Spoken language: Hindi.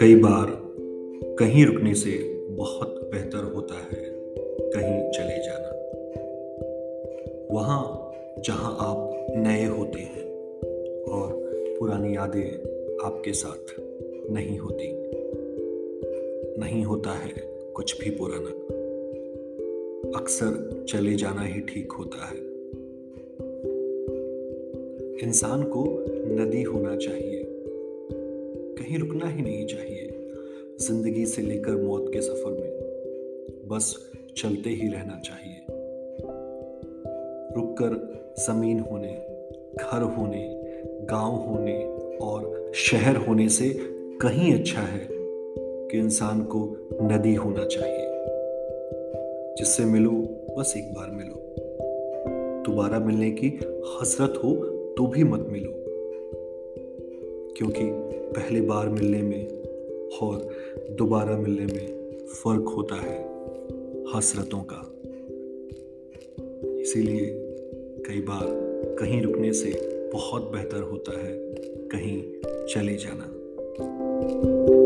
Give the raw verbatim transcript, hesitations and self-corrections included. कई बार कहीं रुकने से बहुत बेहतर होता है कहीं चले जाना, वहां जहां आप नए होते हैं और पुरानी यादें आपके साथ नहीं होती। नहीं होता है कुछ भी पुराना, अक्सर चले जाना ही ठीक होता है। इंसान को नदी होना चाहिए, कहीं रुकना ही नहीं चाहिए। जिंदगी से लेकर मौत के सफर में बस चलते ही रहना चाहिए। रुककर जमीन होने, घर होने, गांव होने और शहर होने से कहीं अच्छा है कि इंसान को नदी होना चाहिए। जिससे मिलो बस एक बार मिलो, दोबारा मिलने की हसरत हो तो भी मत मिलो, क्योंकि पहली बार मिलने में और दोबारा मिलने में फर्क होता है हसरतों का। इसीलिए कई बार कहीं रुकने से बहुत बेहतर होता है कहीं चले जाना।